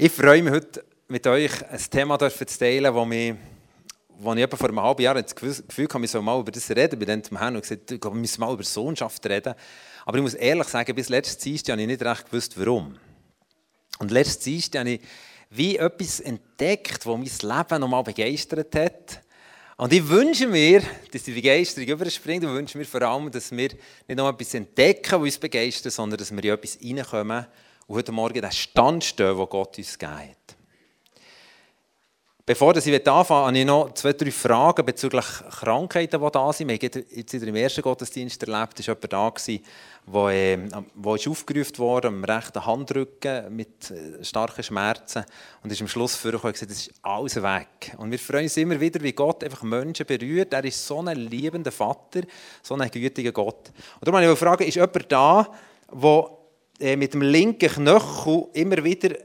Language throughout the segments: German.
Ich freue mich heute, mit euch ein Thema zu teilen, wo ich etwa vor einem halben Jahr das Gefühl hatte, ich soll mal über das reden. Ich bin dann zum Herrn und gesagt, wir müssen mal über Sohnschaft reden. Aber ich muss ehrlich sagen, bis letztes Dienstag habe ich nicht recht gewusst, warum. Und letztes Dienstag habe ich wie etwas entdeckt, das mein Leben nochmal begeistert hat. Und ich wünsche mir, dass die Begeisterung überspringt. Und ich wünsche mir vor allem, dass wir nicht nur etwas entdecken, das uns begeistert, sondern dass wir in etwas reinkommen und heute Morgen den Stand stehen, den Gott uns gegeben hat. Bevor ich anfange, habe ich noch 2-3 Fragen bezüglich Krankheiten, die da sind. Wir haben jetzt im ersten Gottesdienst erlebt, war jemand da, der aufgerufen wurde, am rechten Handrücken mit starken Schmerzen. Und ist am Schluss vorgekommen und gesagt, das ist alles weg. Und wir freuen uns immer wieder, wie Gott einfach Menschen berührt. Er ist so ein liebender Vater, so ein gütiger Gott. Und darum wollte ich fragen, ist jemand da, der mit dem linken Knöchel immer wieder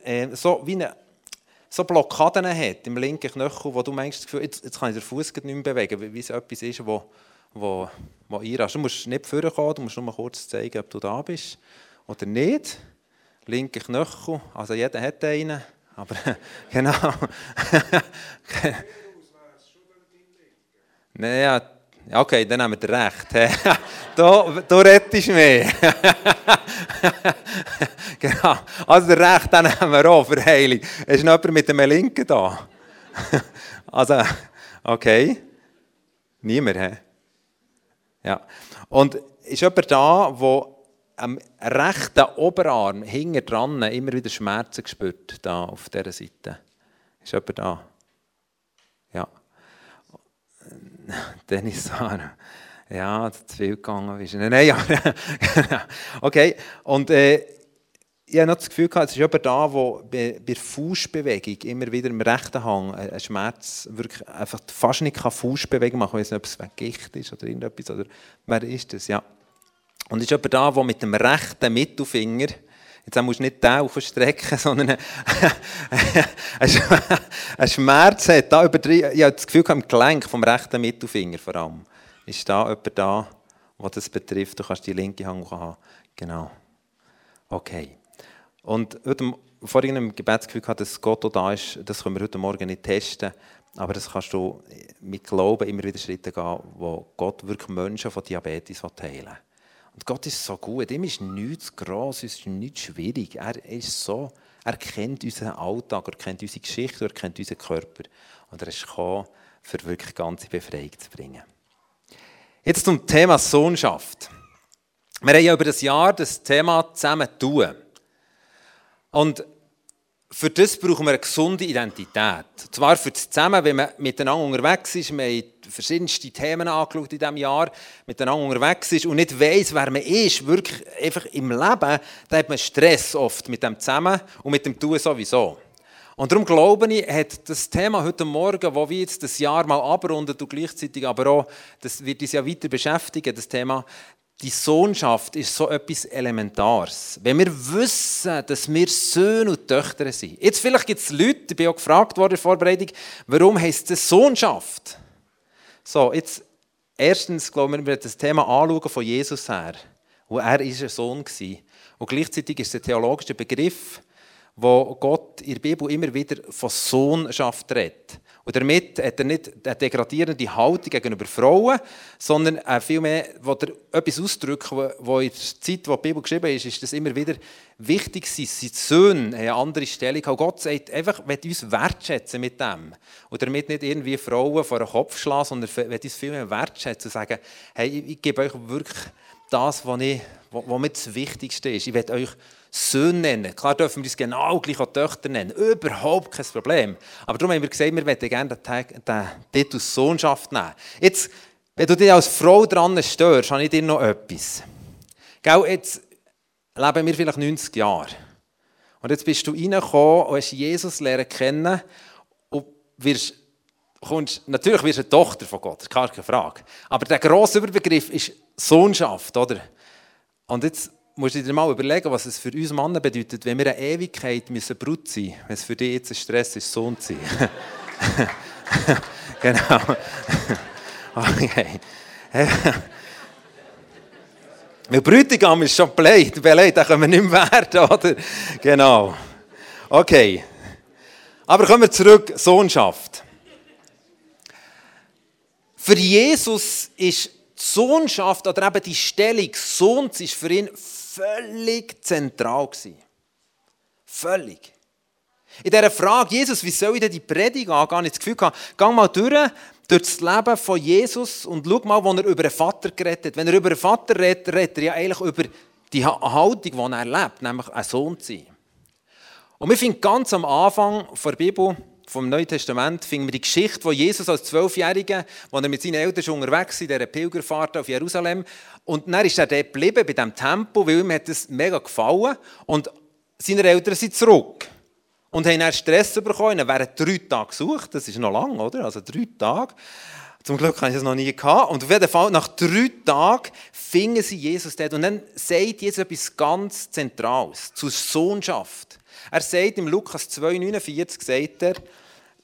so Blockaden hat, im linken Knöchel, wo du meinst, das Gefühl, jetzt kann ich den Fuß nicht mehr bewegen, wie es etwas ist, wo ihr hast. Du musst nicht vorkommen, du musst nur mal kurz zeigen, ob du da bist oder nicht. Linke Knöchel, also jeder hat einen, aber genau. Naja, okay, dann haben wir recht. Du rettest mich. Genau. Also der Recht, den haben wir auch für Heilung. Ist noch jemand mit einem Linken da? Also, okay. Niemand, hä? Ja. Und ist jemand da, der am rechten Oberarm hinten dran immer wieder Schmerzen spürt, da auf dieser Seite? Ist jemand da? Ja. Dennis Sarah. Ja, das ist viel gegangen. Nein, ja. Okay. Und ich hatte noch das Gefühl, es ist jemand da, der bei der Fußbewegung immer wieder im rechten Hang einen Schmerz wirklich einfach fast nicht Fußbewegung machen kann. Ich weiß nicht, ob es wegen Gicht ist oder irgendetwas. Oder wer ist das? Ja. Und es ist jemand da, der mit dem rechten Mittelfinger, jetzt musst du nicht den aufstrecken, sondern einen Schmerz hat. Da ich hatte das Gefühl, im Gelenk vom rechten Mittelfinger vor allem. Ist da jemand da, was das betrifft? Du kannst die linke Hand haben. Genau. Okay. Und heute, vorhin im Gebetsgefühl gehabt, dass Gott auch da ist, das können wir heute Morgen nicht testen. Aber das kannst du mit Glauben immer wieder Schritte gehen, wo Gott wirklich Menschen von Diabetes heilen will. Und Gott ist so gut. Ihm ist nichts gross, es ist nichts schwierig. Er kennt unseren Alltag, er kennt unsere Geschichte, er kennt unseren Körper. Und er ist gekommen, für wirklich ganze Befreiung zu bringen. Jetzt zum Thema Sohnschaft. Wir haben ja über das Jahr das Thema zusammen tun. Und für das brauchen wir eine gesunde Identität. Und zwar für das Zusammen, wenn man miteinander unterwegs ist. Wir haben verschiedenste Themen angeschaut in diesem Jahr. Miteinander unterwegs ist und nicht weiss, wer man ist. Wirklich einfach im Leben, da hat man Stress oft mit dem Zusammen und mit dem Tun sowieso. Und darum glaube ich, hat das Thema heute Morgen, das wir jetzt das Jahr mal abrundet und gleichzeitig aber auch, das wird uns ja weiter beschäftigen, das Thema, die Sohnschaft ist so etwas Elementares. Wenn wir wissen, dass wir Söhne und Töchter sind. Jetzt vielleicht gibt es Leute, ich bin auch gefragt worden in der Vorbereitung, warum heisst das Sohnschaft? So, jetzt erstens glaube ich, wir das Thema anschauen von Jesus her. Und er war ein Sohn. Und gleichzeitig ist es ein theologischer Begriff, wo Gott in der Bibel immer wieder von Sohnschaft redet. Und damit hat er nicht eine degradierende Haltung gegenüber Frauen, sondern vielmehr etwas ausdrückt, wo in der Zeit, wo die Bibel geschrieben ist das immer wieder wichtig war. Seine Söhne haben eine andere Stellung. Und Gott sagt einfach, will uns wertschätzen mit dem. Und damit nicht irgendwie Frauen vor den Kopf schlagen, sondern will uns vielmehr wertschätzen und sagen, hey, ich gebe euch wirklich das, was mir das Wichtigste ist. Ich will euch Söhne nennen. Klar dürfen wir uns genau gleich auch Töchter nennen. Überhaupt kein Problem. Aber darum haben wir gesagt, wir möchten gerne den Titel Sohnschaft nehmen. Jetzt, wenn du dich als Frau dran störst, habe ich dir noch etwas. Gell, jetzt leben wir vielleicht 90 Jahre. Und jetzt bist du reingekommen und hast Jesus lernen kennen und natürlich wirst du eine Tochter von Gott, das ist keine Frage. Aber der grosse Überbegriff ist Sohnschaft, oder? Und jetzt musst du dir mal überlegen, was es für uns Männer bedeutet, wenn wir eine Ewigkeit Brut sein müssen, wenn es für dich jetzt ein Stress ist, Sohn zu sein. Genau. Okay. Weil Brütigam ist schon beleidigt, den können wir nicht mehr werden, oder? Genau. Okay. Aber kommen wir zurück, Sohnschaft. Für Jesus ist die Sohnschaft oder eben die Stellung Sohns ist für ihn völlig zentral gewesen. Völlig. In dieser Frage, Jesus, wie soll ich denn die Predigt angehen? Ich das Gefühl gehabt, geh mal durch das Leben von Jesus und schau mal, wo er über den Vater geredet hat. Wenn er über den Vater redet, redet er ja eigentlich über die Haltung, die er lebt, nämlich ein Sohn zu sein. Und wir finden ganz am Anfang der Bibel, vom Neuen Testament, finden wir die Geschichte, wo Jesus als 12-Jähriger, wo er mit seinen Eltern schon unterwegs war, in dieser Pilgerfahrt auf Jerusalem, und dann ist er dort geblieben, bei diesem Tempel, weil ihm hat das mega gefallen und seine Eltern sind zurück. Und haben dann Stress bekommen, dann wären 3 Tage gesucht, das ist noch lang, oder? Also 3 Tage. Zum Glück habe ich das noch nie gehabt. Und auf jeden Fall, nach 3 Tagen finden sie Jesus dort. Und dann sagt Jesus etwas ganz Zentrales zur Sohnschaft. Er sagt im Lukas 2,49, sagt er,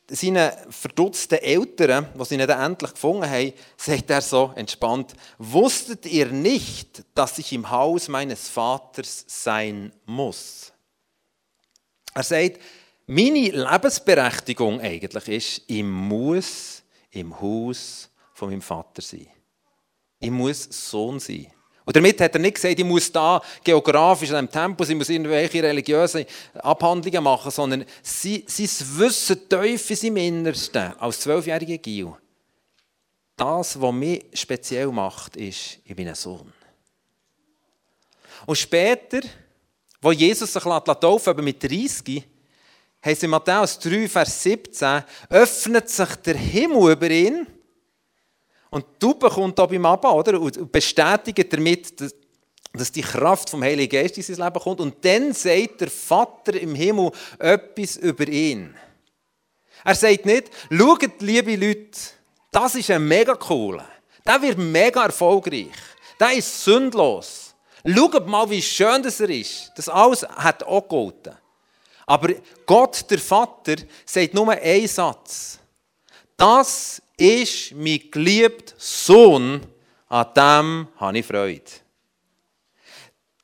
seinen verdutzten Eltern, die sie dann endlich gefunden haben, sagt er so entspannt, wusstet ihr nicht, dass ich im Haus meines Vaters sein muss? Er sagt, meine Lebensberechtigung eigentlich ist, ich muss im Haus von meinem Vater sein. Ich muss Sohn sein. Und damit hat er nicht gesagt, ich muss da geografisch in einem Tempel sein, ich muss irgendwelche religiösen Abhandlungen machen, sondern sein Wissen tief in seinem Innersten, als 12-jähriger Gil. Das, was mich speziell macht, ist, ich bin ein Sohn. Und später, wo Jesus sich taufen lässt, mit 30, heißt in Matthäus 3, Vers 17, öffnet sich der Himmel über ihn und die Taube kommt ab ihm ab, oder? Und bestätigt damit, dass die Kraft vom Heiligen Geist in sein Leben kommt. Und dann sagt der Vater im Himmel etwas über ihn. Er sagt nicht, schaut, liebe Leute, das ist ein mega cooler. Der wird mega erfolgreich. Der ist sündlos. Schaut mal, wie schön das er ist. Das alles hat auch gegolten. Aber Gott, der Vater, sagt nur einen Satz. Das ist mein geliebter Sohn, an dem habe ich Freude.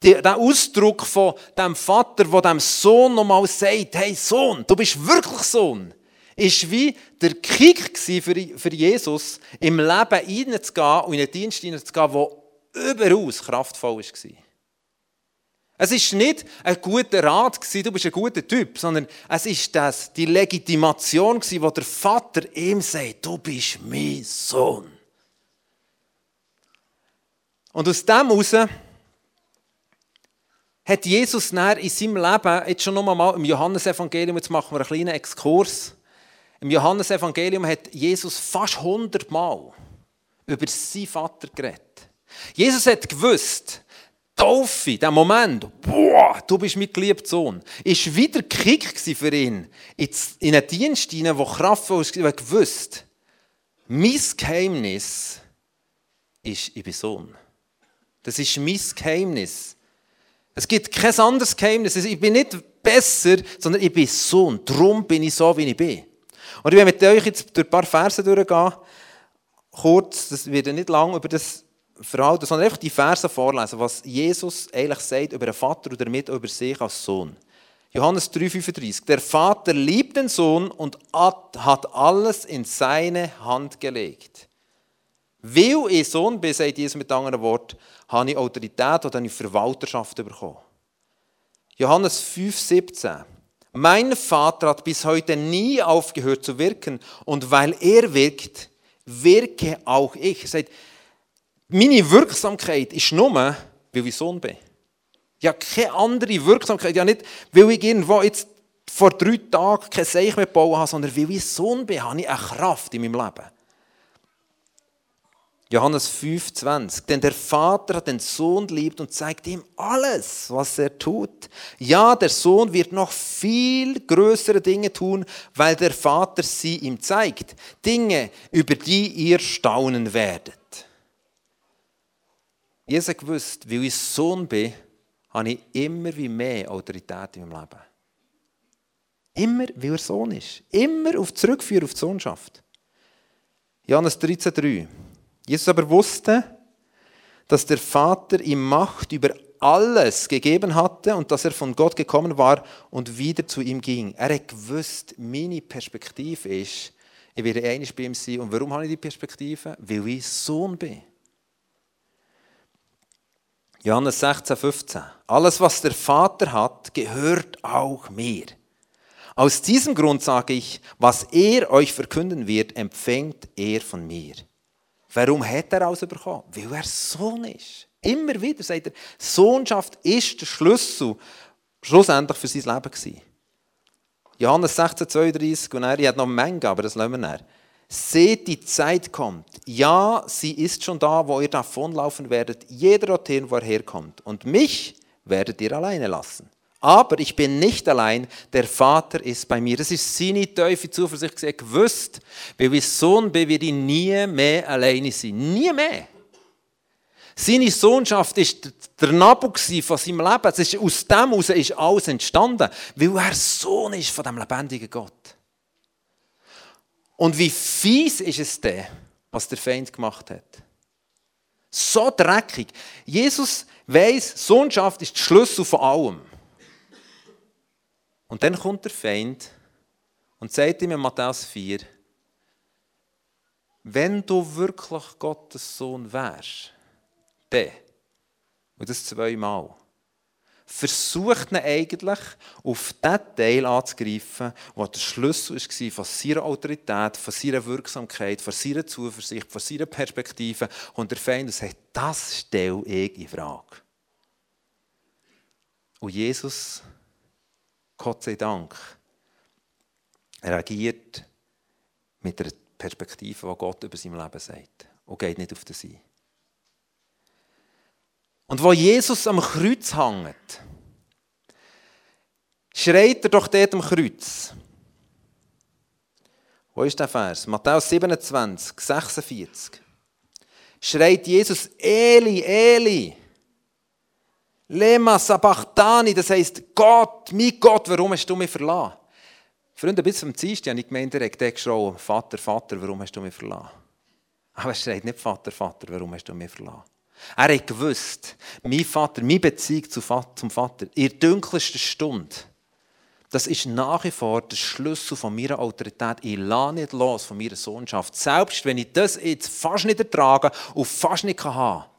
Der Ausdruck von dem Vater, der dem Sohn nochmal sagt, hey Sohn, du bist wirklich Sohn, ist wie der Kick für Jesus, im Leben hineinzugehen und in einen Dienst hineinzugehen, der überaus kraftvoll war. Es war nicht ein guter Rat, du bist ein guter Typ, sondern es war die Legitimation, die der Vater ihm sagt, du bist mein Sohn. Und aus dem heraus hat Jesus dann in seinem Leben, jetzt schon noch einmal im Johannesevangelium, jetzt machen wir einen kleinen Exkurs, im Johannesevangelium hat Jesus fast 100 Mal über seinen Vater geredet. Jesus hat gewusst, Taufe, der Moment, boah, du bist mein geliebter Sohn, war wieder Kick für ihn. In einen Dienst, der kraftvoll war, weil er gewusst, mein Geheimnis ist, ich bin Sohn. Das ist mein Geheimnis. Es gibt kein anderes Geheimnis. Ich bin nicht besser, sondern ich bin Sohn. Darum bin ich so, wie ich bin. Und ich werde mit euch jetzt durch ein paar Verse durchgehen. Kurz, das wird nicht lang über das verhalten, sondern einfach die Verse vorlesen, was Jesus eigentlich sagt über den Vater und damit über sich als Sohn. Johannes 3,35. Der Vater liebt den Sohn und hat alles in seine Hand gelegt. Weil ich Sohn bin, sagt Jesus mit anderen Worten, habe ich Autorität oder eine Verwalterschaft bekommen. Johannes 5,17. Mein Vater hat bis heute nie aufgehört zu wirken und weil er wirkt, wirke auch ich. Er sagt, meine Wirksamkeit ist nur, weil ich Sohn bin. Ich habe keine andere Wirksamkeit. Ja, nicht, weil ich irgendwo jetzt vor 3 Tagen kein Seich mehr gebaut habe, sondern weil ich Sohn bin, habe ich eine Kraft in meinem Leben. Johannes 5,20. Denn der Vater hat den Sohn liebt und zeigt ihm alles, was er tut. Ja, der Sohn wird noch viel größere Dinge tun, weil der Vater sie ihm zeigt. Dinge, über die ihr staunen werdet. Jesus hat gewusst, weil ich Sohn bin, habe ich immer wie mehr Autorität in meinem Leben. Immer, weil er Sohn ist. Immer auf Zurückführen auf die Sohnschaft. Johannes 13,3. Jesus aber wusste, dass der Vater ihm Macht über alles gegeben hatte und dass er von Gott gekommen war und wieder zu ihm ging. Er hat gewusst, meine Perspektive ist, ich werde einmal bei ihm sein. Und warum habe ich die Perspektive? Weil ich Sohn bin. Johannes 16, 15. Alles, was der Vater hat, gehört auch mir. Aus diesem Grund sage ich, was er euch verkünden wird, empfängt er von mir. Warum hat er alles bekommen? Weil er Sohn ist. Immer wieder sagt er, Sohnschaft ist der Schlüssel schlussendlich für sein Leben gewesen. Johannes 16, 32, und er hat noch eine Menge, aber das lassen wir näher. Seht, die Zeit kommt. Ja, sie ist schon da, wo ihr davonlaufen werdet, jeder dorthin, wo er herkommt. Und mich werdet ihr alleine lassen. Aber ich bin nicht allein, der Vater ist bei mir. Das ist seine tiefe Zuversicht. Er hat gewusst, weil ich Sohn bin, werde ich nie mehr alleine sein. Nie mehr. Seine Sohnschaft war der Nabel von seinem Leben. Es ist aus dem heraus ist alles entstanden, weil er Sohn ist von dem lebendigen Gott. Und wie fies ist es denn, was der Feind gemacht hat? So dreckig. Jesus weiss, Sohnschaft ist der Schlüssel von allem. Und dann kommt der Feind und sagt ihm in Matthäus 4, wenn du wirklich Gottes Sohn wärst, dann, und das zweimal, versucht ihn eigentlich auf den Teil anzugreifen, der der Schlüssel war von seiner Autorität, von seiner Wirksamkeit, von seiner Zuversicht, von seiner Perspektive. Und der Feind sagt, das stelle ich in Frage. Und Jesus, Gott sei Dank, reagiert mit der Perspektive, die Gott über sein Leben sagt, und geht nicht auf das ein. Und wo Jesus am Kreuz hängt, schreit er doch dort am Kreuz. Wo ist der Vers? Matthäus 27, 46. Schreit Jesus, Eli, Eli, lema sabachthani, das heisst, Gott, mein Gott, warum hast du mich verlassen? Freunde, bis zum Dienstag habe ich gemeint, er hat geschrien, Vater, Vater, warum hast du mich verlassen? Aber er schreit nicht, Vater, Vater, warum hast du mich verlassen? Er hat gewusst, mein Vater, meine Beziehung zum Vater, in der dunkelsten Stunde, das ist nach wie vor der Schlüssel von meiner Autorität. Ich lasse nicht los von meiner Sohnschaft. Selbst wenn ich das jetzt fast nicht ertrage und fast nicht haben kann.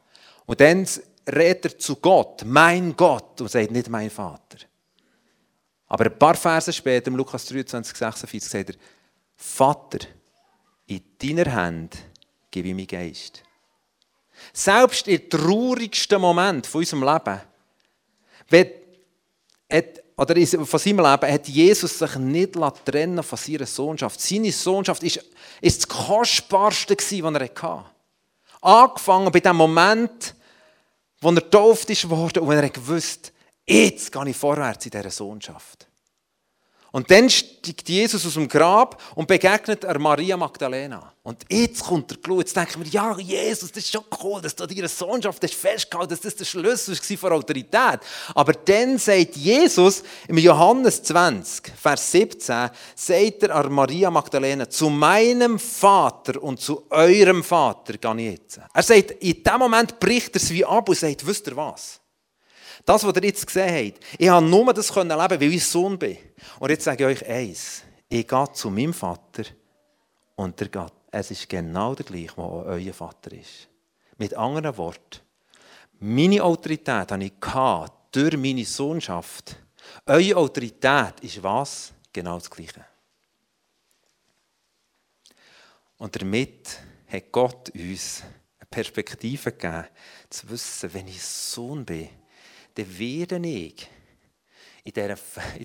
Und dann redet er zu Gott, mein Gott, und sagt nicht mein Vater. Aber ein paar Verse später, im Lukas 23, 46, sagt er, Vater, in deiner Hand gebe ich meinen Geist. Selbst im traurigsten Moment von unserem Leben, von seinem Leben, hat Jesus sich nicht trennen von seiner Sohnschaft. Seine Sohnschaft war das Kostbarste, was er hatte. Angefangen bei dem Moment, wo er getauft wurde und er gewusst, jetzt gehe ich vorwärts in dieser Sohnschaft. Und dann steigt Jesus aus dem Grab und begegnet er Maria Magdalena. Und jetzt kommt der Clou. Jetzt denken wir, ja, Jesus, das ist schon cool, dass du deine Sohnschaft festgehalten hast, dass das der Schlüssel war für Autorität. Aber dann sagt Jesus im Johannes 20, Vers 17, sagt er an Maria Magdalena, zu meinem Vater und zu eurem Vater gehe ich jetzt. Er sagt, in dem Moment bricht er es wie ab und sagt, wisst ihr was? Das, was ihr jetzt gesehen habt, ich konnte nur das leben, weil ich Sohn bin. Und jetzt sage ich euch eins, ich gehe zu meinem Vater und der geht. Es ist genau der gleiche, der auch euer Vater ist. Mit anderen Worten, meine Autorität hatte ich durch meine Sohnschaft. Eure Autorität ist was? Genau das Gleiche. Und damit hat Gott uns eine Perspektive gegeben, zu wissen, wenn ich Sohn bin, dann werde ich in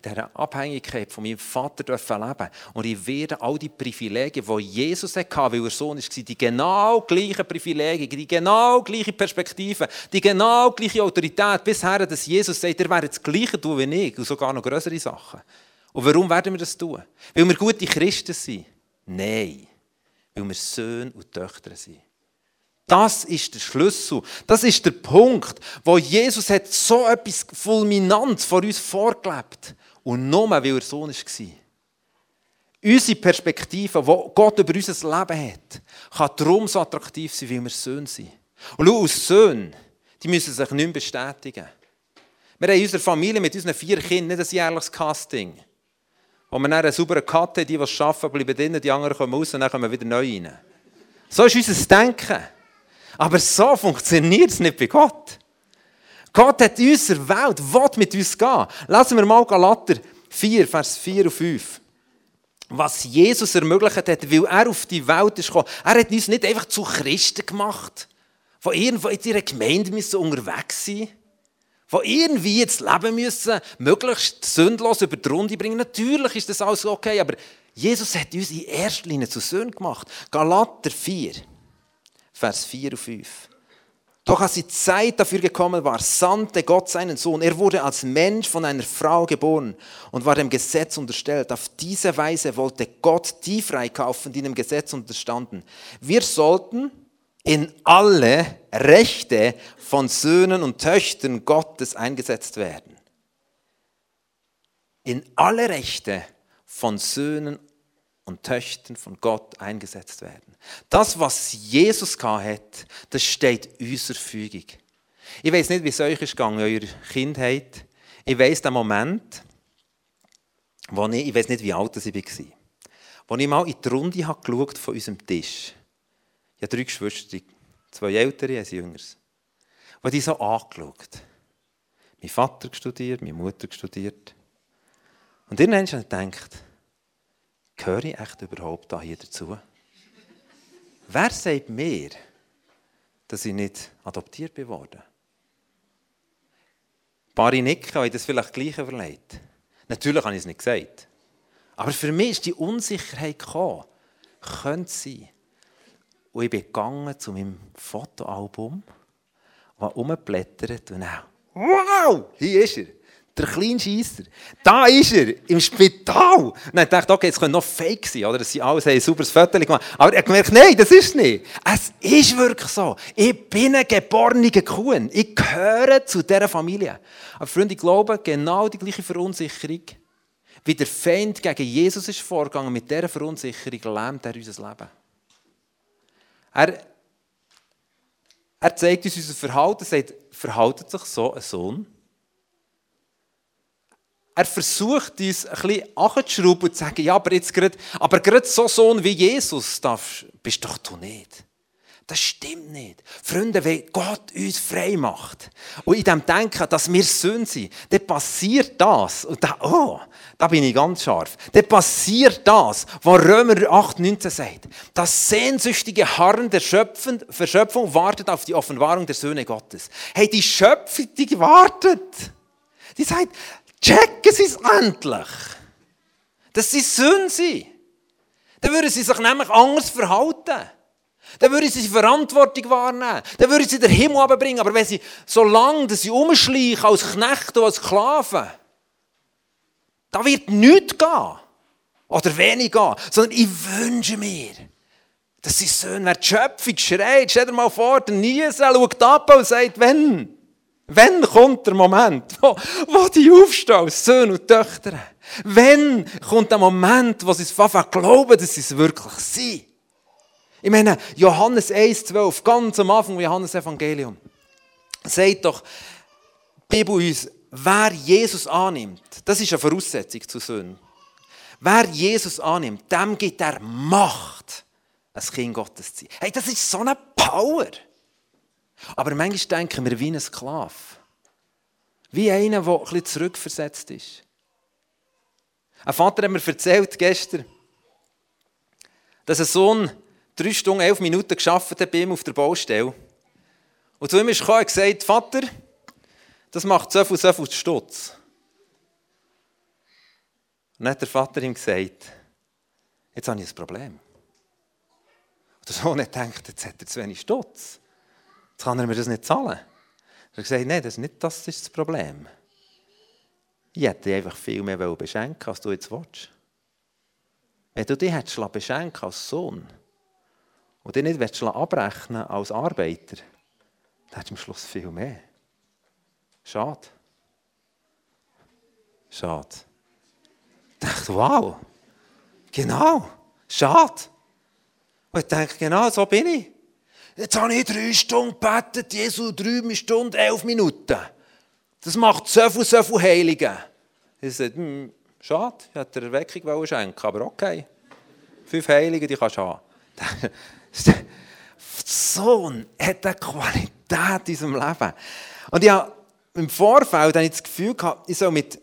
dieser Abhängigkeit von meinem Vater leben. Und ich werde all die Privilegien, die Jesus hatte, weil er Sohn war, die genau gleichen Privilegien, die genau gleiche Perspektive, die genau gleiche Autorität, bisher, dass Jesus sagt, ihr werdet das Gleiche tun wie ich und sogar noch größere Sachen. Und warum werden wir das tun? Weil wir gute Christen sind? Nein, weil wir Söhne und Töchter sind. Das ist der Schlüssel, das ist der Punkt, wo Jesus hat so etwas Fulminantes vor uns vorgelebt. Und nur weil er Sohn war. Unsere Perspektive, die Gott über unser Leben hat, kann darum so attraktiv sein, weil wir Söhne sind. Und schau, als Söhne, die müssen sich nicht mehr bestätigen. Wir haben in unserer Familie mit unseren 4 Kindern nicht ein jährliches Casting. Wo wir dann einen sauberen Cut haben, die, die es schaffen, bleiben drin, die anderen kommen raus und dann kommen wir wieder neu rein. So ist unser Denken. Aber so funktioniert es nicht bei Gott. Gott hat in unserer Welt, will mit uns gehen. Lassen wir mal Galater 4, Vers 4 und 5. Was Jesus ermöglicht hat, weil er auf die Welt ist gekommen. Er hat uns nicht einfach zu Christen gemacht, die irgendwo in ihrer Gemeinde unterwegs sein müssen, die irgendwie das Leben müssen, möglichst sündlos über die Runde bringen. Natürlich ist das alles okay, aber Jesus hat uns in erster Linie zu Sünden gemacht. Galater 4, Vers 4 und 5. Doch als die Zeit dafür gekommen war, sandte Gott seinen Sohn. Er wurde als Mensch von einer Frau geboren und war dem Gesetz unterstellt. Auf diese Weise wollte Gott die freikaufen, die dem Gesetz unterstanden. Wir sollten in alle Rechte von Söhnen und Töchtern Gottes eingesetzt werden. In alle Rechte von Söhnen und Töchtern von Gott eingesetzt werden. Das, was Jesus hat, das steht unserer Verfügung. Ich weiss nicht, wie es euch ging in eurer Kindheit. Ich weiss den Moment, wo ich weiss nicht, wie alt ich war, wo ich mal in die Runde geschaut von unserem Tisch. Ich habe 3 Geschwister, 2 Ältere, ein Jüngeres. Und ich habe die so angeschaut. Mein Vater studiert, meine Mutter studiert. Und irgendwann habe ich gedacht, gehöre ich echt überhaupt hier dazu? Wer sagt mir, dass ich nicht adoptiert bin worden? Ein paar nicken, habe ich das vielleicht gleich überlegt. Natürlich habe ich es nicht gesagt. Aber für mich ist die Unsicherheit gekommen. Könnte es sein. Und ich bin gegangen zu meinem Fotoalbum und habe rumgeblättert und dann, wow, hier ist er, der kleine Scheisser. Da ist er, im Spital. Und dann dachte ich, okay, es könnte noch fake sein, oder? Sie alle haben ein sauberes Foto gemacht. Aber ich merkte, nein, das ist es nicht. Es ist wirklich so. Ich bin ein geborener Kuhn. Ich gehöre zu dieser Familie. Aber Freunde, ich glaube, genau die gleiche Verunsicherung, wie der Feind gegen Jesus ist vorgegangen, mit dieser Verunsicherung lähmt er unser Leben. Er zeigt uns unser Verhalten, sagt, verhaltet sich so ein Sohn. Er versucht uns ein bisschen anzuschrauben und zu sagen, ja, aber gerade so Sohn wie Jesus bist doch du nicht. Das stimmt nicht. Freunde, wenn Gott uns frei macht und in dem Denken, dass wir Sünder sind, dann passiert das. Und da bin ich ganz scharf. Dann passiert das, was Römer 8,19 sagt. Das sehnsüchtige Harren der Verschöpfung wartet auf die Offenbarung der Söhne Gottes. Hey, die Schöpfung, die wartet. Die sagt, checken Sie es endlich. Dass Sie Sünder sind. Dann würden Sie sich nämlich anders verhalten. Dann würden sie Verantwortung wahrnehmen. Dann würden sie den Himmel runterbringen. Aber wenn sie so lange herumschleichen, als Knechte und als Sklaven, da wird nichts gehen. Oder wenig gehen. Sondern ich wünsche mir, dass sie Söhne werden. Die Schöpfung schreit. Stell dir mal vor, der Nieser schaut ab und sagt, wenn kommt der Moment, wo die aufstehen als Söhne und Töchter. Wenn kommt der Moment, wo sie anfangen zu glauben, dass sie es wirklich sind. Ich meine, Johannes 1,12, ganz am Anfang des Johannes-Evangelium, sagt doch die Bibel uns, wer Jesus annimmt, das ist eine Voraussetzung zu Sünden. Wer Jesus annimmt, dem gibt er Macht, ein Kind Gottes zu sein. Hey, das ist so eine Power. Aber manchmal denken wir wie ein Sklave. Wie einer, der ein bisschen zurückversetzt ist. Ein Vater hat mir erzählt gestern, dass ein Sohn 3 Stunden, 11 Minuten gearbeitet hat bei ihm auf der Baustelle. Und zu ihm ist gekommen und gesagt, Vater, das macht so viel Stutz. Und dann hat der Vater ihm gesagt, jetzt habe ich ein Problem. Und der Sohn hat gedacht, jetzt hat er zu wenig Stutz. Jetzt kann er mir das nicht zahlen. Er hat gesagt, nein, das ist nicht das Problem. Ich hätte dich einfach viel mehr beschenken, als du jetzt willst. Wenn du dich hättest beschenken als Sohn, und dich nicht abrechnen als Arbeiter, dann hast du am Schluss viel mehr. Schade. Schade. Ich dachte, wow. Genau. Schade. Und ich dachte, genau, so bin ich. Jetzt habe ich 3 Stunden gebetet, Jesu 3 Stunden, 11 Minuten. Das macht so viel Heiligen. Ich sagte, schade, ich wollte dir Erweckung schenken, aber okay. 5 Heilige, die kannst du haben. Sohn hat eine Qualität in unserem Leben. Und ich habe im Vorfeld das Gefühl gehabt, ich soll mit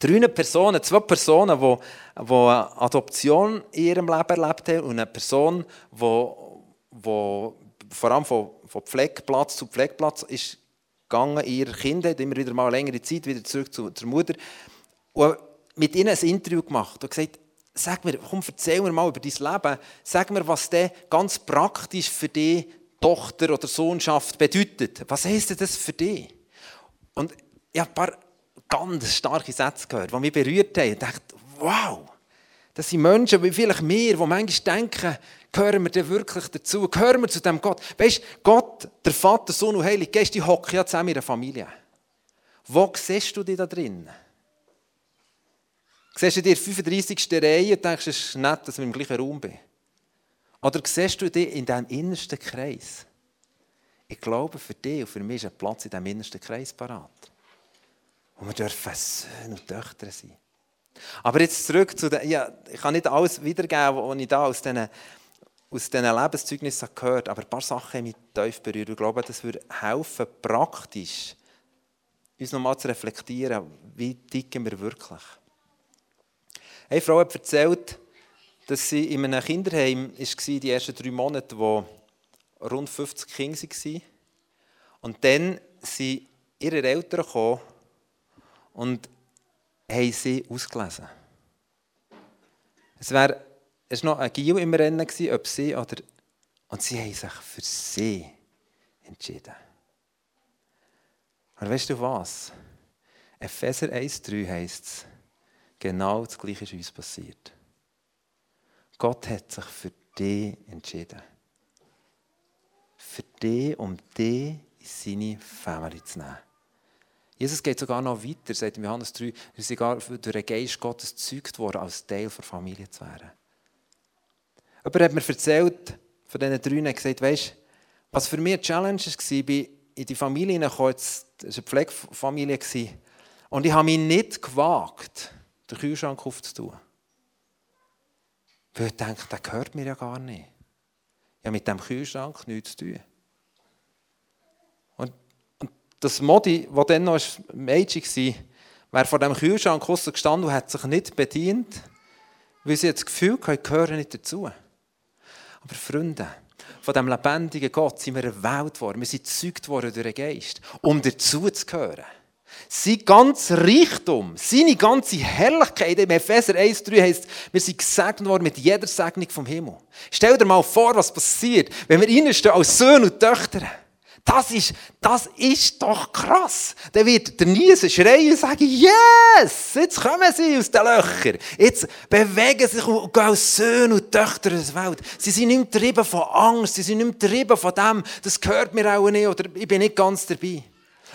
2 Personen, die eine Adoption in ihrem Leben erlebt haben und eine Person, die vor allem von Pflegeplatz zu Pflegeplatz ist gegangen, ihre Kinder, hat immer wieder mal längere Zeit wieder zurück zur Mutter, und mit ihnen ein Interview gemacht und gesagt, sag mir, komm, erzähl mir mal über dein Leben. Sag mir, was das ganz praktisch für dich Tochter- oder Sohnschaft bedeutet. Was heisst das für dich? Und ich habe ein paar ganz starke Sätze gehört, die mich berührt haben. Ich dachte, wow, das sind Menschen, wie vielleicht wir, die manchmal denken, gehören wir denn wirklich dazu? Gehören wir zu diesem Gott? Weißt du, Gott, der Vater, Sohn und Heilige Geist, die hocken ja zusammen in einer Familie. Wo siehst du dich da drin? Siehst du dir 35. Reihe und denkst, es ist nett, dass wir im gleichen Raum sind? Oder siehst du dich in diesem innersten Kreis? Ich glaube, für dich und für mich ist ein Platz in diesem innersten Kreis parat. Und wir dürfen Söhne und Töchter sein. Aber jetzt zurück zu den... Ja, ich kann nicht alles wiedergeben, was ich da aus diesen Lebenszeugnissen gehört habe, aber ein paar Sachen haben mich tief berührt. Ich glaube, das würde helfen, praktisch uns nochmal zu reflektieren, wie ticken wir wirklich. Eine Frau hat erzählt, dass sie in einem Kinderheim war, die ersten 3 Monate, wo rund 50 Kinder waren. Und dann sind ihre Eltern gekommen und haben sie ausgelesen. Es war noch ein Gil im Rennen, ob sie oder... Und sie haben sich für sie entschieden. Und weißt du was? Epheser 1,3 heisst es, genau das Gleiche ist uns passiert. Gott hat sich für dich entschieden. Für dich, um dich in seine Familie zu nehmen. Jesus geht sogar noch weiter, sagt in Johannes 3, wir sind sogar durch den Geist Gottes gezeugt worden, als Teil der Familie zu werden. Jemand hat mir erzählt, von diesen 3, hat gesagt, weisst, was für mich eine Challenge war, ich bin in die Familie hineingekommen, es war eine Pflegefamilie, und ich habe mich nicht gewagt, den Kühlschrank aufzutun. Weil ich denke, der gehört mir ja gar nicht. Ich habe mit diesem Kühlschrank nichts zu tun. Und das Modi, das dann noch ein Mädchen war, wäre vor diesem Kühlschrank gestanden und hat sich nicht bedient, weil sie das Gefühl hatte, gehören nicht dazu. Aber Freunde, von diesem lebendigen Gott sind wir erwählt worden, wir sind gezeugt worden durch den Geist, um dazu zu gehören. Sein ganzes Reichtum, seine ganze Herrlichkeit, im Epheser 1,3 heisst, wir sind gesegnet worden mit jeder Segnung vom Himmel. Stell dir mal vor, was passiert, wenn wir reinstehen als Söhne und Töchter. Das ist doch krass. Dann wird der Niesen schreien und sagen, yes, jetzt kommen sie aus den Löchern. Jetzt bewegen sich und gehen als Söhne und Töchter der Welt. Sie sind nicht mehr getrieben von Angst, sie sind nicht mehr getrieben von dem, das gehört mir auch nicht oder ich bin nicht ganz dabei.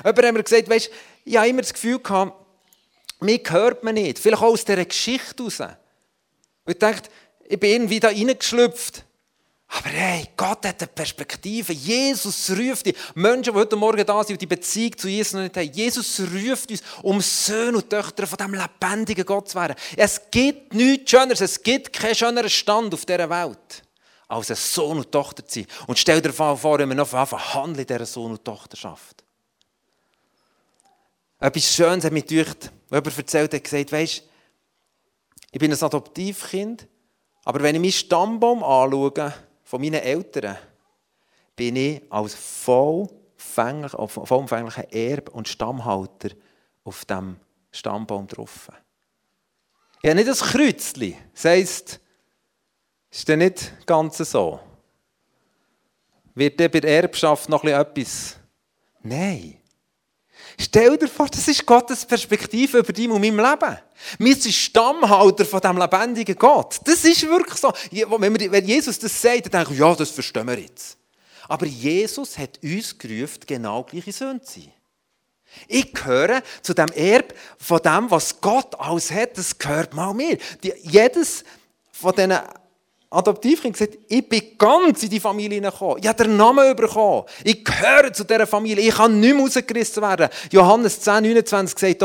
Jemand hat mir gesagt, weisst, ich habe immer das Gefühl gehabt, mich hört man nicht. Vielleicht auch aus dieser Geschichte raus. Und ich dachte, ich bin irgendwie da reingeschlüpft. Aber hey, Gott hat eine Perspektive. Jesus ruft die Menschen, die heute Morgen da sind und die Beziehung zu Jesus noch nicht haben. Jesus ruft uns, um Söhne und Töchter von diesem lebendigen Gott zu werden. Es gibt nichts Schöneres, es gibt keinen schöneren Stand auf dieser Welt, als ein Sohn und Tochter zu sein. Und stell dir vor, wenn wir noch verhandeln in dieser Sohn- und Tochterschaft. Etwas Schönes hat mich gedacht, jemand erzählt hat, gesagt, weisst, ich bin ein Adoptivkind, aber wenn ich meinen Stammbaum anschaue, von meinen Eltern, bin ich als vollumfänglicher Erbe und Stammhalter auf diesem Stammbaum drauf. Ich habe nicht ein Kreuzchen, das heisst, es ist nicht ganz so. Wird bei der Erbschaft noch etwas? Nein. Stell dir vor, das ist Gottes Perspektive über dein und mein Leben. Wir sind Stammhalter von diesem lebendigen Gott. Das ist wirklich so. Wenn Jesus das sagt, dann denke ich, ja, das verstehen wir jetzt. Aber Jesus hat uns gerufen, genau gleiche Söhne zu sein. Ich gehöre zu dem Erbe von dem, was Gott alles hat. Das gehört mal mir. Jedes von diesen Adoptivkind gesagt, ich bin ganz in die Familie gekommen. Ich habe den Namen bekommen. Ich gehöre zu dieser Familie. Ich kann nicht mehr rausgerissen werden. Johannes 10, 29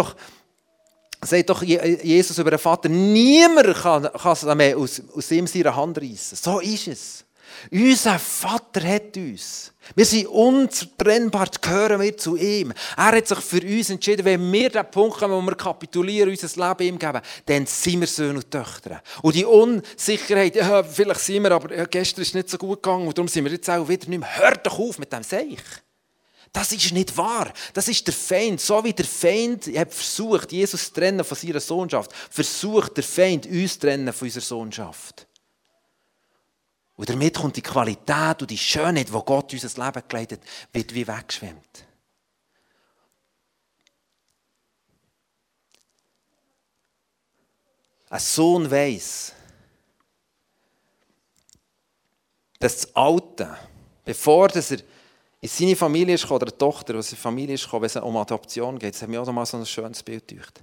sagt doch Jesus über den Vater, niemand kann es mehr aus ihm seine Hand reissen. So ist es. Unser Vater hat uns. Wir sind unzertrennbar, gehören wir zu ihm. Er hat sich für uns entschieden, wenn wir den Punkt haben, wo wir kapitulieren, unser Leben ihm geben, dann sind wir Söhne und Töchter. Und die Unsicherheit, ja, vielleicht sind wir, aber gestern ist es nicht so gut gegangen und darum sind wir jetzt auch wieder nicht mehr. Hört doch auf mit dem Seich. Das ist nicht wahr. Das ist der Feind. So wie der Feind versucht, Jesus zu trennen von seiner Sohnschaft, versucht der Feind, uns zu trennen von unserer Sohnschaft. Und damit kommt die Qualität und die Schönheit, die Gott unser Leben geleitet hat, wird wie weggeschwemmt. Ein Sohn weiss, dass das Alte, bevor er in seine Familie kam, oder eine Tochter, in seine Familie kam, wenn es um Adoption geht, das hat mir auch mal so ein schönes Bild gedacht,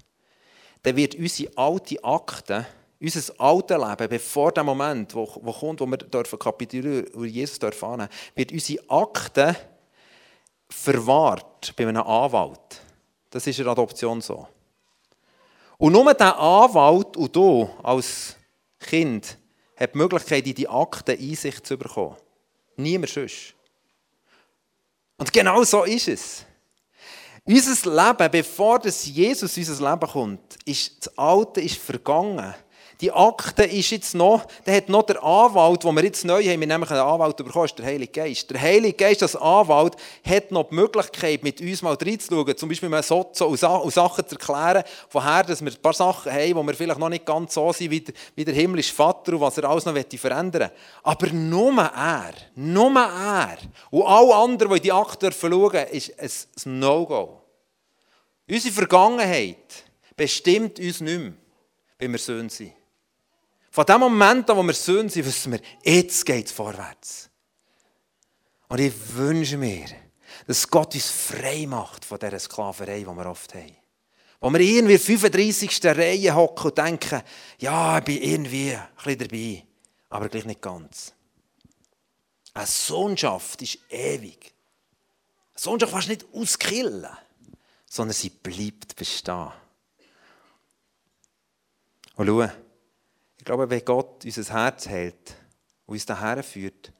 dann wird unsere alte Akte, unser altes Leben, bevor der Moment, wo kommt, wo wir kapitulieren dürfen, wo Jesus annehmen dürfen, wird unsere Akte verwahrt bei einem Anwalt. Das ist in der Adoption so. Und nur dieser Anwalt und du als Kind hat die Möglichkeit, in die Akte Einsicht zu bekommen. Niemand sonst. Und genau so ist es. Unser Leben, bevor Jesus in unser Leben kommt, ist das Alte ist vergangen. Die Akte ist jetzt noch, der hat noch der Anwalt, den wir jetzt neu haben, wir haben nämlich einen Anwalt bekommen, ist der Heilige Geist. Der Heilige Geist als Anwalt hat noch die Möglichkeit, mit uns mal reinzuschauen, zum Beispiel mal so und Sachen zu erklären, woher dass wir ein paar Sachen haben, wo wir vielleicht noch nicht ganz so sind wie der himmlische Vater und was er alles noch verändern möchte. Aber nur er und alle anderen, die in die Akte schauen dürfen, ist ein No-Go. Unsere Vergangenheit bestimmt uns nicht mehr, wenn wir Söhne sind. Von dem Moment an, wo wir Söhne sind, wissen wir, jetzt geht es vorwärts. Und ich wünsche mir, dass Gott uns frei macht von dieser Sklaverei, die wir oft haben. Wo wir irgendwie in 35. Reihe hocken und denken, ja, ich bin irgendwie ein bisschen dabei, aber gleich nicht ganz. Eine Sohnschaft ist ewig. Eine Sohnschaft kannst du nicht auskillen, sondern sie bleibt bestehen. Und schau, ich glaube, wenn Gott unser Herz hält und uns dahin führt,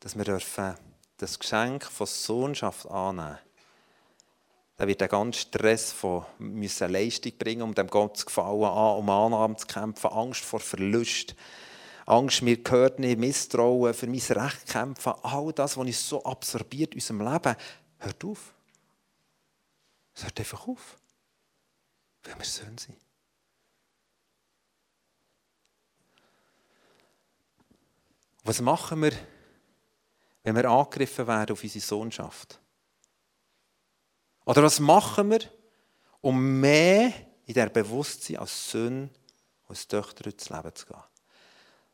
dass wir dürfen das Geschenk von Sohnschaft annehmen, dann wird der ganze Stress von müssen Leistung bringen, um dem Gott zu gefallen, um Annahme zu kämpfen, Angst vor Verlust, Angst, mir gehört nicht, Misstrauen, für mein Recht kämpfen, all das, was uns so absorbiert in unserem Leben, hört auf. Es hört einfach auf, weil wir Söhne sind. Was machen wir, wenn wir angegriffen werden auf unsere Sohnschaft? Oder was machen wir, um mehr in diesem Bewusstsein als Söhne, als Töchter durchs Leben zu gehen?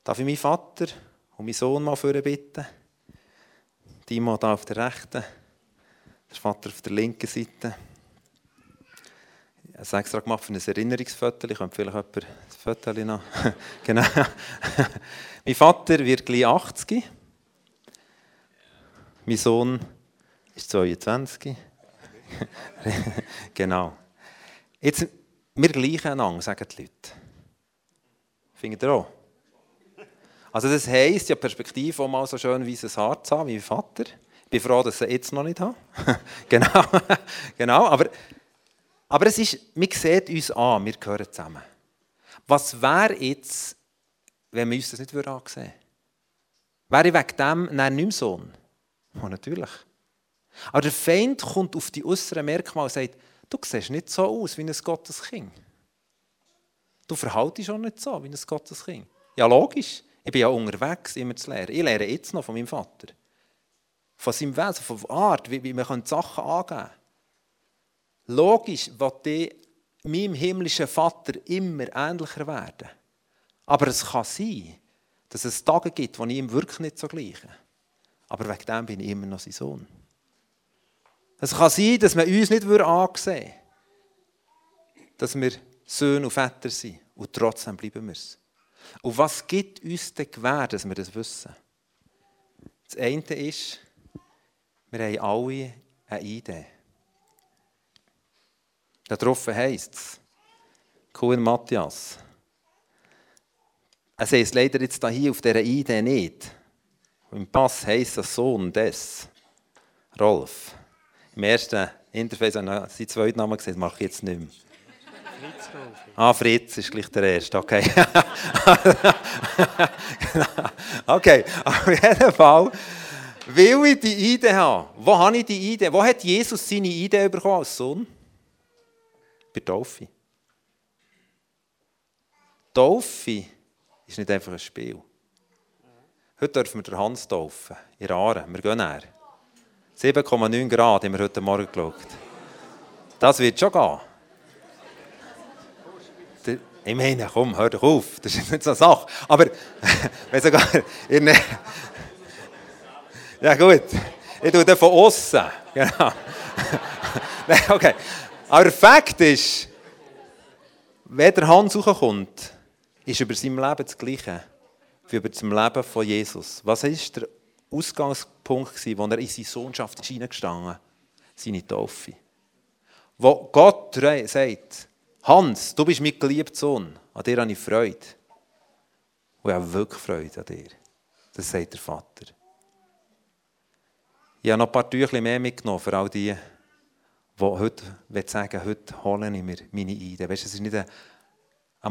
Darf ich meinen Vater und meinen Sohn mal vorne bitten? Timo hier auf der rechten, der Vater auf der linken Seite. Ich habe es extra gemacht für ein Erinnerungsfoto. Ich könnte vielleicht jemand das Foto noch. Genau. Mein Vater wird gleich 80. Mein Sohn ist 22. Genau. Jetzt, wir gleichen einander, sagen die Leute. Findet ihr auch? Also das heisst, ich habe die Perspektive, um mal so schön weißes Haar zu haben wie mein Vater. Ich bin froh, dass ich es jetzt noch nicht habe. Genau. Genau. Aber es ist, man sieht uns an, wir gehören zusammen. Was wäre jetzt, wenn wir uns das nicht ansehen würden? Wäre ich wegen dem dann nicht mehr Sohn? Ja, natürlich. Aber der Feind kommt auf die äußeren Merkmale und sagt, du siehst nicht so aus wie ein Gotteskind. Du verhaltest dich auch nicht so wie ein Gotteskind. Ja, logisch. Ich bin ja unterwegs, immer zu lernen. Ich lerne jetzt noch von meinem Vater. Von seinem Wesen, von der Art, wie man Sachen angehen kann. Logisch will ich meinem himmlischen Vater immer ähnlicher werden. Aber es kann sein, dass es Tage gibt, wo ich ihm wirklich nicht so gleiche. Aber wegen dem bin ich immer noch sein Sohn. Es kann sein, dass man uns nicht ansehen würde, dass wir Söhne und Väter sind. Und trotzdem bleiben wir es. Und was gibt uns die Gewähr, dass wir das wissen? Das eine ist, wir haben alle eine Idee. Darauf heisst es, Kuhn Matthias, es heisst leider jetzt hier auf dieser Idee nicht. Im Pass heisst das Sohn des, Rolf. Im ersten Interface habe ich seinen zweiten Namen gesehen, das mache ich jetzt nicht mehr. Fritz Rolf. Ah, Fritz ist gleich der erste, okay. Okay, auf jeden Fall. Will ich die Idee haben? Wo habe ich die Idee? Wo hat Jesus seine Idee bekommen als Sohn? Bei der Taufe. Taufe ist nicht einfach ein Spiel. Heute dürfen wir den Hans taufen. In Aare. Wir gehen her. 7,9 Grad haben wir heute Morgen geschaut. Das wird schon gehen. Ich meine, komm, hör doch auf. Das ist nicht so eine Sache. Aber, wenn sogar... Ja gut, ich tue den von außen. Genau. Okay. Aber der Fakt ist, wenn der Hans rauskommt, ist über sein Leben das Gleiche wie über das Leben von Jesus. Was war der Ausgangspunkt, als er in seine Sohnschaft hineingestanden ist? Seine Taufe. Wo Gott sagt, Hans, du bist mein geliebter Sohn, an dir habe ich Freude. Und ich habe wirklich Freude an dir. Das sagt der Vater. Ich habe noch ein paar Tüchchen mehr mitgenommen, für all die, die heute sagen, heute hole ich mir meine Idee. Weißt, es ist nicht ein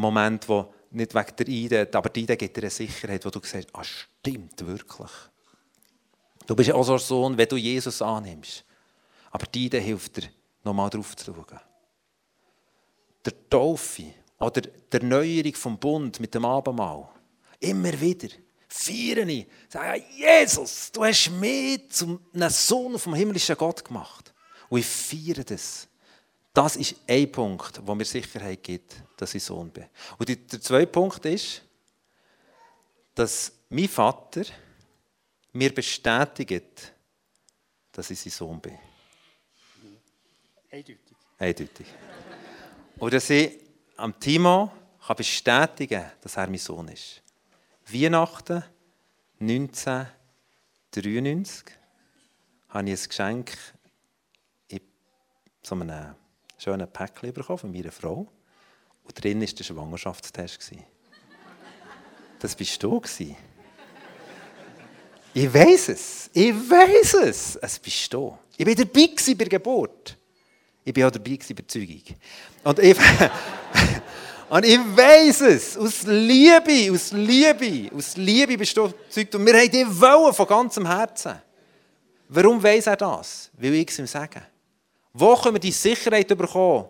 Moment, wo nicht wegen der Idee, aber die Idee gibt dir eine Sicherheit, wo du sagst, ah, stimmt wirklich. Du bist auch so ein Sohn, wenn du Jesus annimmst. Aber die Idee hilft dir, nochmal drauf zu schauen. Der Taufe oder der Erneuerung vom Bund mit dem Abendmahl. Immer wieder. Feiere ich. Sage, Jesus, du hast mich zum Sohn vom himmlischen Gott gemacht. Und ich feiere das. Das ist ein Punkt, der mir Sicherheit gibt, dass ich Sohn bin. Und der zweite Punkt ist, dass mein Vater mir bestätigt, dass ich sein Sohn bin. Eindeutig. Eindeutig. Und dass ich am Timo bestätigen kann, dass er mein Sohn ist. Weihnachten 1993 habe ich ein Geschenk in so einem schönen Päckchen bekommen von meiner Frau. Und drin war der Schwangerschaftstest. Das warst du. Ich weiss es. Ich weiss es. Es bist du. Ich war dabei bei der Geburt. Ich war auch dabei bei der Zeugung. Und ich weiss es, aus Liebe bist du überzeugt. Und wir haben dich wollen von ganzem Herzen. Warum weiss er das? Weil ich es ihm sage. Wo können wir die Sicherheit bekommen,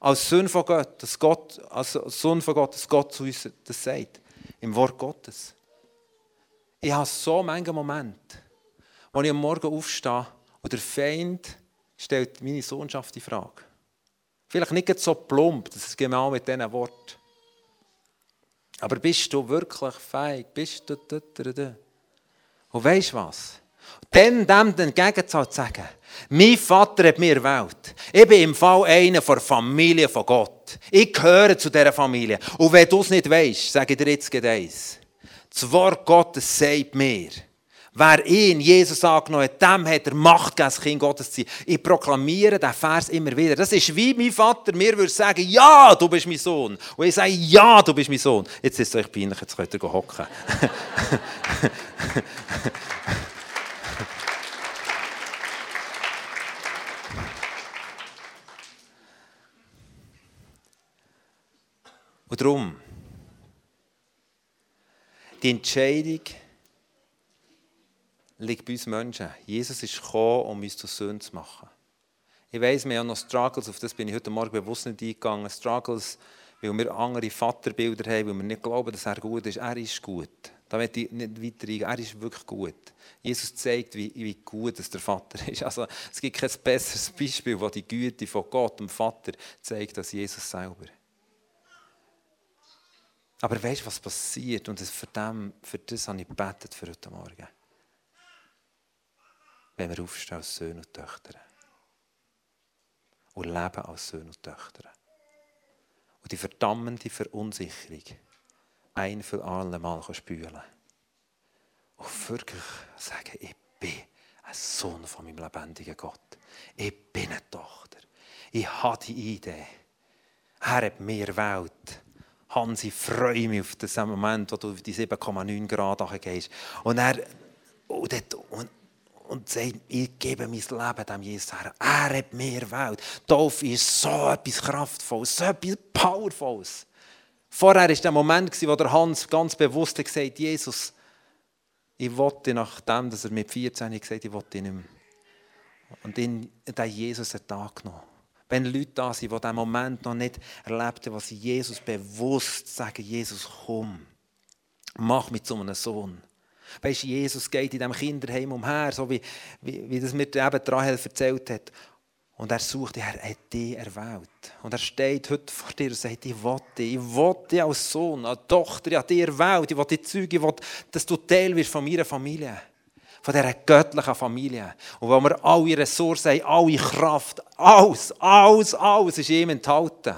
als Sohn von Gott, dass Gott zu uns das sagt? Im Wort Gottes. Ich habe so manche Momente, wo ich am Morgen aufstehe und der Feind stellt meine Sohnschaft in Frage. Vielleicht nicht so plump, das ist genau mit diesen Worten. Aber bist du wirklich fähig? Bist du... Und weisst du was? Dem den Gegenteil zu sagen, mein Vater hat mir erwählt. Ich bin im Fall einer der Familie von Gott. Ich gehöre zu dieser Familie. Und wenn du es nicht weisst, sage ich dir jetzt eins. Das Wort Gottes sagt mir, wer ihn, Jesus, angenommen hat, dem hat er Macht gegeben, das Kind Gottes zu sein. Ich proklamiere diesen Vers immer wieder. Das ist wie mein Vater mir würde sagen, ja, du bist mein Sohn. Und ich sage, ja, du bist mein Sohn. Jetzt ist es euch peinlich, jetzt könnt ihr hocken. Und darum, die Entscheidung liegt bei uns Menschen. Jesus ist gekommen, um uns zu Söhnen zu machen. Ich weiss, wir haben noch Struggles, auf das bin ich heute Morgen bewusst nicht eingegangen. Struggles, weil wir andere Vaterbilder haben, weil wir nicht glauben, dass er gut ist. Er ist gut. Da möchte ich nicht weiter eingehen. Er ist wirklich gut. Jesus zeigt, wie gut der Vater ist. Also, es gibt kein besseres Beispiel, das die Güte von Gott, dem Vater, zeigt als Jesus selber. Aber weißt du, was passiert? Und für das habe ich gebetet für heute Morgen. Wenn wir aufstehen als Söhne und Töchter und leben als Söhne und Töchter. Und die verdammende Verunsicherung ein für alle Mal spülen kann. Und wirklich sagen, ich bin ein Sohn von meinem lebendigen Gott. Ich bin eine Tochter. Ich habe die Idee. Er hat mir gewählt. Hans, ich freue mich auf diesen Moment, wo du auf die 7,9 Grad runtergehst. Und er und sagt, ich gebe mein Leben dem Jesus her. Er hat mir gewählt. Taufe ist so etwas Kraftvolles, so etwas Powervolles. Vorher war der Moment, wo der Hans ganz bewusst gesagt hat, Jesus, ich wollte, nachdem er mit 14 gesagt hat, ich wollte ihn nicht mehr. Und den Jesus hat angenommen. Wenn Leute da sind, die diesen Moment noch nicht erlebt haben, was sie Jesus bewusst sagen, Jesus, komm, mach mich zu einem Sohn. Weisst, Jesus geht in diesem Kinderheim umher, so wie das mir eben Rahel erzählt hat. Und er sucht dich, er hat dich erwählt. Und er steht heute vor dir und sagt, ich will dich als Sohn, als Tochter, ich habe dich erwählt, ich will dich Zeug, ich will, dass du Teil wirst von meiner Familie, von dieser göttlichen Familie. Und wo wir alle Ressourcen haben, alle Kraft, alles ist ihm enthalten.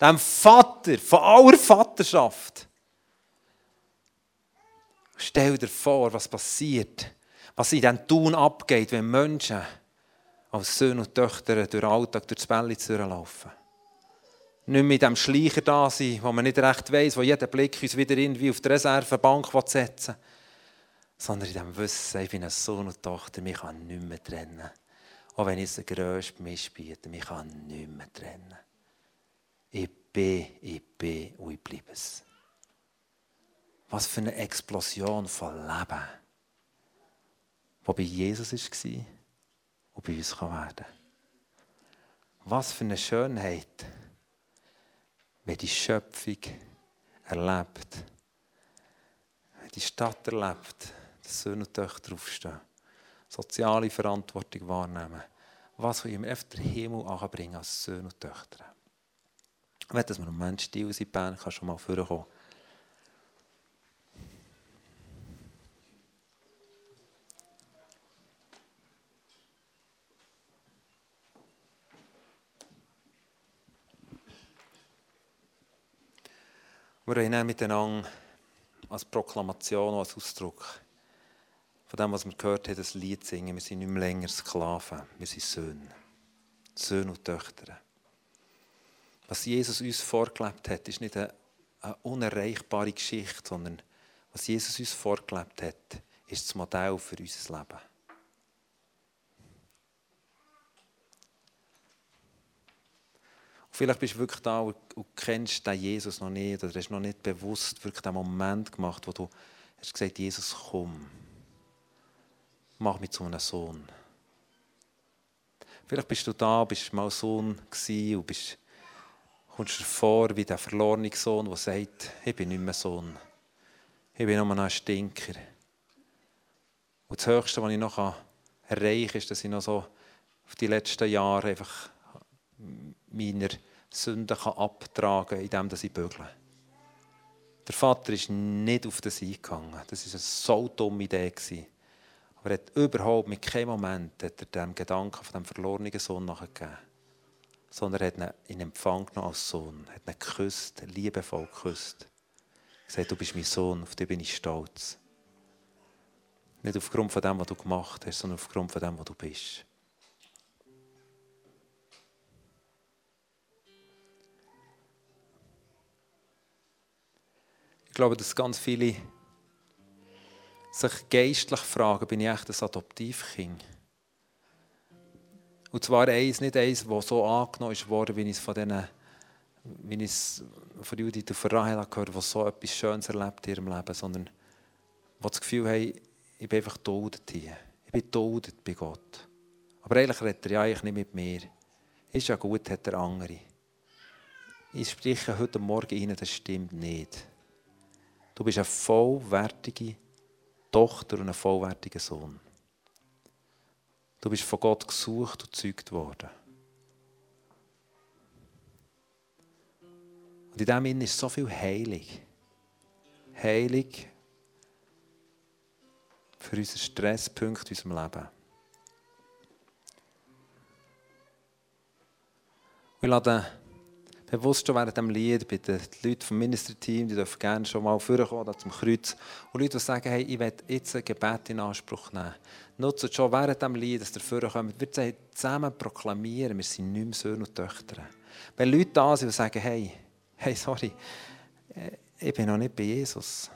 Dem Vater, von aller Vaterschaft. Stell dir vor, was passiert, was in diesem Tun abgeht, wenn Menschen als Söhne und Töchter durch den Alltag, durch das Bällitz laufen. Nicht mit dem Schleicher da sein, wo man nicht recht weiss, wo jeder Blick uns wieder irgendwie auf die Reservebank setzen will, sondern in dem Wissen, ich bin ein Sohn und Tochter, mich kann nicht mehr trennen. Auch wenn ich es der grösste Mist biete, mich kann nicht mehr trennen. Ich bin und ich bleibe es. Was für eine Explosion von Leben, die bei Jesus war und bei uns werden kann. Was für eine Schönheit, wenn die Schöpfung erlebt, wenn die Stadt erlebt, dass Söhne und Töchter aufstehen, soziale Verantwortung wahrnehmen, was wir ihm einfach den Himmel anbringen als Söhne und Töchter. Ich möchte, dass wir im Moment still sind, Bern kann schon mal vorkommen. Wir haben miteinander als Proklamation und als Ausdruck von dem, was wir gehört haben, das Lied singen. Wir sind nicht mehr länger Sklaven, wir sind Söhne. Söhne und Töchter. Was Jesus uns vorgelebt hat, ist nicht eine unerreichbare Geschichte, sondern was Jesus uns vorgelebt hat, ist das Modell für unser Leben. Vielleicht bist du wirklich da und kennst den Jesus noch nicht oder hast noch nicht bewusst wirklich den Moment gemacht, wo du hast gesagt, Jesus, komm, mach mich zu einem Sohn. Vielleicht bist du da, bist mal Sohn gewesen und kommst dir vor wie der verlorene Sohn, der sagt, ich bin nicht mehr Sohn, ich bin nur noch ein Stinker. Und das Höchste, was ich noch erreichen kann, ist, dass ich noch so auf die letzten Jahre einfach meiner Sünden abtragen kann, indem ich bügle. Der Vater ist nicht auf das eingegangen. Das war eine so dumme Idee. Aber er hat überhaupt mit keinem Moment hat er dem Gedanken von dem verlorenen Sohn nachgegeben. Sondern er hat ihn in Empfang genommen als Sohn. Er hat ihn geküsst, liebevoll geküsst. Er sagt, du bist mein Sohn, auf dich bin ich stolz. Nicht aufgrund von dem, was du gemacht hast, sondern aufgrund von dem, was du bist. Ich glaube, dass ganz viele sich geistlich fragen, bin ich echt ein Adoptivkind? Und zwar nicht eins, das so angenommen wurde, wie ich es von Judith und von Rahel gehört habe, die so etwas Schönes erlebt in ihrem Leben, sondern die das Gefühl haben, ich bin einfach geduldet hier. Ich bin geduldet bei Gott. Aber eigentlich redet er ja eigentlich nicht mit mir. Ist ja gut, hat er andere. Ich spreche heute Morgen rein, das stimmt nicht. Du bist eine vollwertige Tochter und ein vollwertiger Sohn. Du bist von Gott gesucht und gezeugt worden. Und in diesem Innen ist so viel Heilig. Heilig für unseren Stresspunkt in unserem Leben. Ich lade bewusst schon während dem Lied, bei den Leuten vom Ministerteam, die dürfen gerne schon mal vorkommen, zum Kreuz. Und Leute, die sagen, hey, ich will jetzt ein Gebet in Anspruch nehmen. Nutzt schon während dem Lied, dass ihr vorkommt. Wir zusammen proklamieren, wir sind nicht mehr Söhne und Töchter. Wenn Leute da sind, die sagen, hey, sorry, ich bin noch nicht bei Jesus.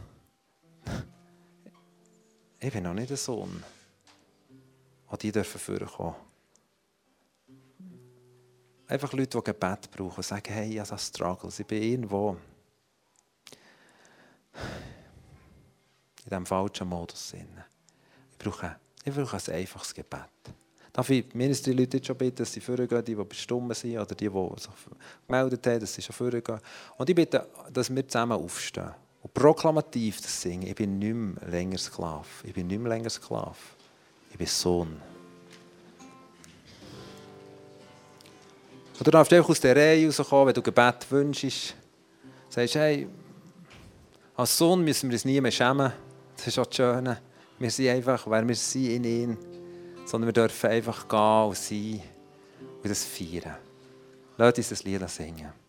Ich bin noch nicht ein Sohn. Und die dürfen vorkommen. Einfach Leute, die Gebet brauchen und sagen, hey, ich habe das Struggle, ich bin irgendwo in diesem falschen Modus. Ich brauche ein einfaches Gebet. Darf ich mindestens die Leute jetzt schon bitten, dass sie vorgehen, die bestimmt sind oder die sich gemeldet haben, dass sie schon vorgehen. Und ich bitte, dass wir zusammen aufstehen und proklamativ das singen. Ich bin nicht mehr länger Sklave. Ich bin nicht mehr länger Sklave. Ich bin Sohn. Und du darfst einfach aus der Reihe rauskommen, wenn du Gebet wünschst. Du sagst, hey, als Sohn müssen wir uns nie mehr schämen. Das ist auch das Schöne. Wir sind einfach, wer wir sind in ihm. Sondern wir dürfen einfach gehen und sein und das feiern. Lasst uns das Lied singen.